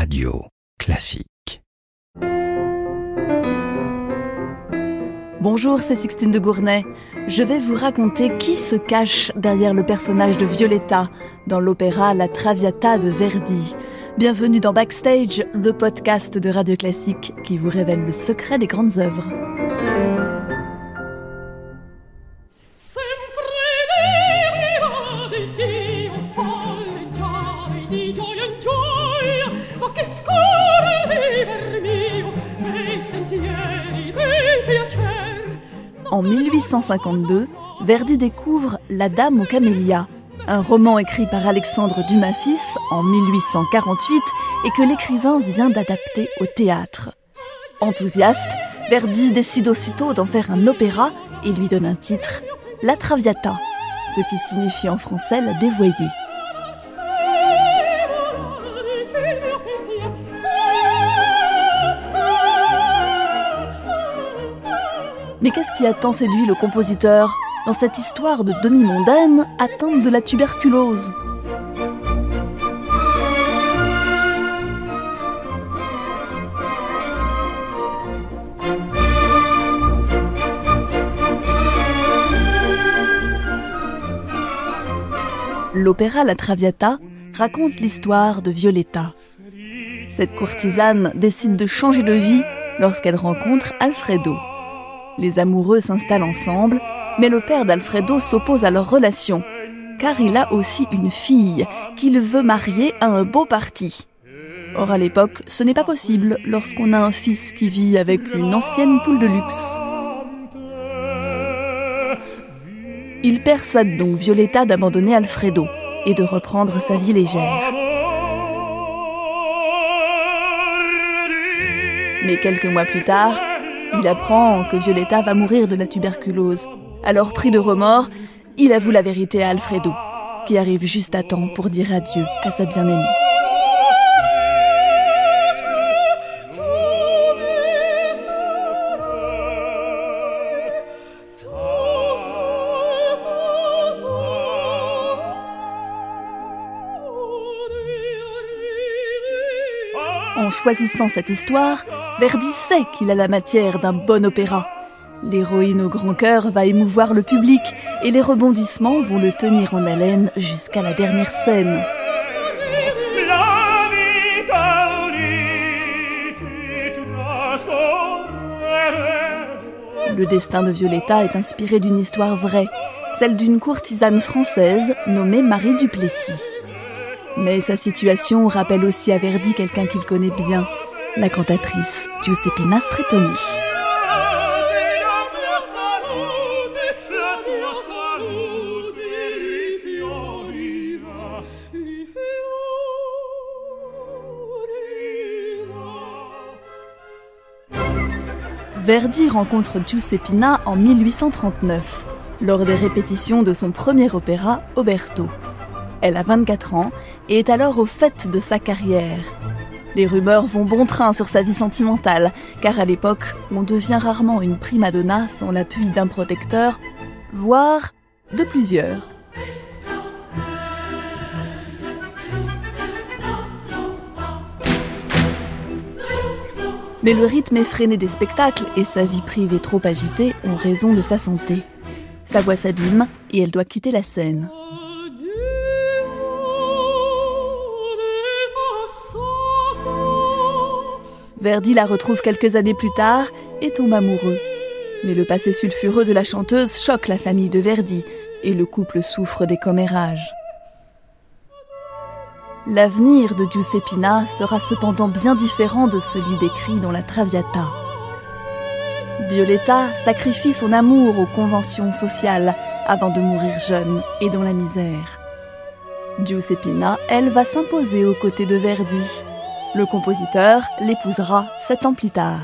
Radio Classique. Bonjour, c'est Sixtine de Gournay. Je vais vous raconter qui se cache derrière le personnage de Violetta dans l'opéra La Traviata de Verdi. Bienvenue dans Backstage, le podcast de Radio Classique qui vous révèle le secret des grandes œuvres. En 1852, Verdi découvre La Dame aux Camélias, un roman écrit par Alexandre Dumas fils en 1848 et que l'écrivain vient d'adapter au théâtre. Enthousiaste, Verdi décide aussitôt d'en faire un opéra et lui donne un titre, La Traviata, ce qui signifie en français la dévoyée. Mais qu'est-ce qui a tant séduit le compositeur dans cette histoire de demi-mondaine atteinte de la tuberculose ? L'opéra La Traviata raconte l'histoire de Violetta. Cette courtisane décide de changer de vie lorsqu'elle rencontre Alfredo. Les amoureux s'installent ensemble, mais le père d'Alfredo s'oppose à leur relation, car il a aussi une fille qu'il veut marier à un beau parti. Or à l'époque, ce n'est pas possible lorsqu'on a un fils qui vit avec une ancienne poule de luxe. Il persuade donc Violetta d'abandonner Alfredo et de reprendre sa vie légère. Mais quelques mois plus tard, il apprend que Violetta va mourir de la tuberculose. Alors, pris de remords, il avoue la vérité à Alfredo, qui arrive juste à temps pour dire adieu à sa bien-aimée. En choisissant cette histoire, Verdi sait qu'il a la matière d'un bon opéra. L'héroïne au grand cœur va émouvoir le public et les rebondissements vont le tenir en haleine jusqu'à la dernière scène. Le destin de Violetta est inspiré d'une histoire vraie, celle d'une courtisane française nommée Marie Duplessis. Mais sa situation rappelle aussi à Verdi quelqu'un qu'il connaît bien, la cantatrice Giuseppina Strepponi. Verdi rencontre Giuseppina en 1839, lors des répétitions de son premier opéra, Oberto. Elle a 24 ans et est alors au faîte de sa carrière. Les rumeurs vont bon train sur sa vie sentimentale, car à l'époque, on devient rarement une prima donna sans l'appui d'un protecteur, voire de plusieurs. Mais le rythme effréné des spectacles et sa vie privée trop agitée ont raison de sa santé. Sa voix s'abîme et elle doit quitter la scène. Verdi la retrouve quelques années plus tard et tombe amoureux. Mais le passé sulfureux de la chanteuse choque la famille de Verdi et le couple souffre des commérages. L'avenir de Giuseppina sera cependant bien différent de celui décrit dans La Traviata. Violetta sacrifie son amour aux conventions sociales avant de mourir jeune et dans la misère. Giuseppina, elle, va s'imposer aux côtés de Verdi. Le compositeur l'épousera 7 ans plus tard.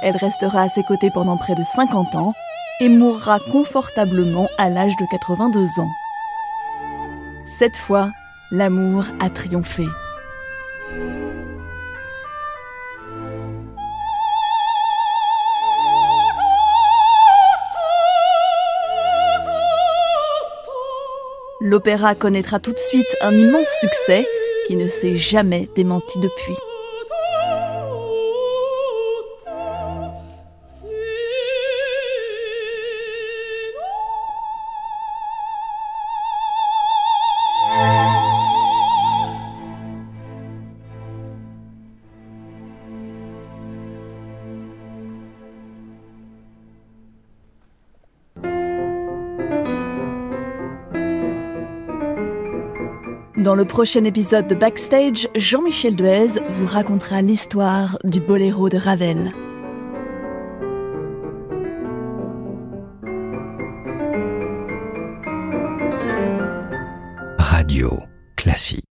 Elle restera à ses côtés pendant près de 50 ans et mourra confortablement à l'âge de 82 ans. Cette fois, l'amour a triomphé. L'opéra connaîtra tout de suite un immense succès qui ne s'est jamais démentie depuis. Dans le prochain épisode de Backstage, Jean-Michel Duez vous racontera l'histoire du boléro de Ravel. Radio Classique.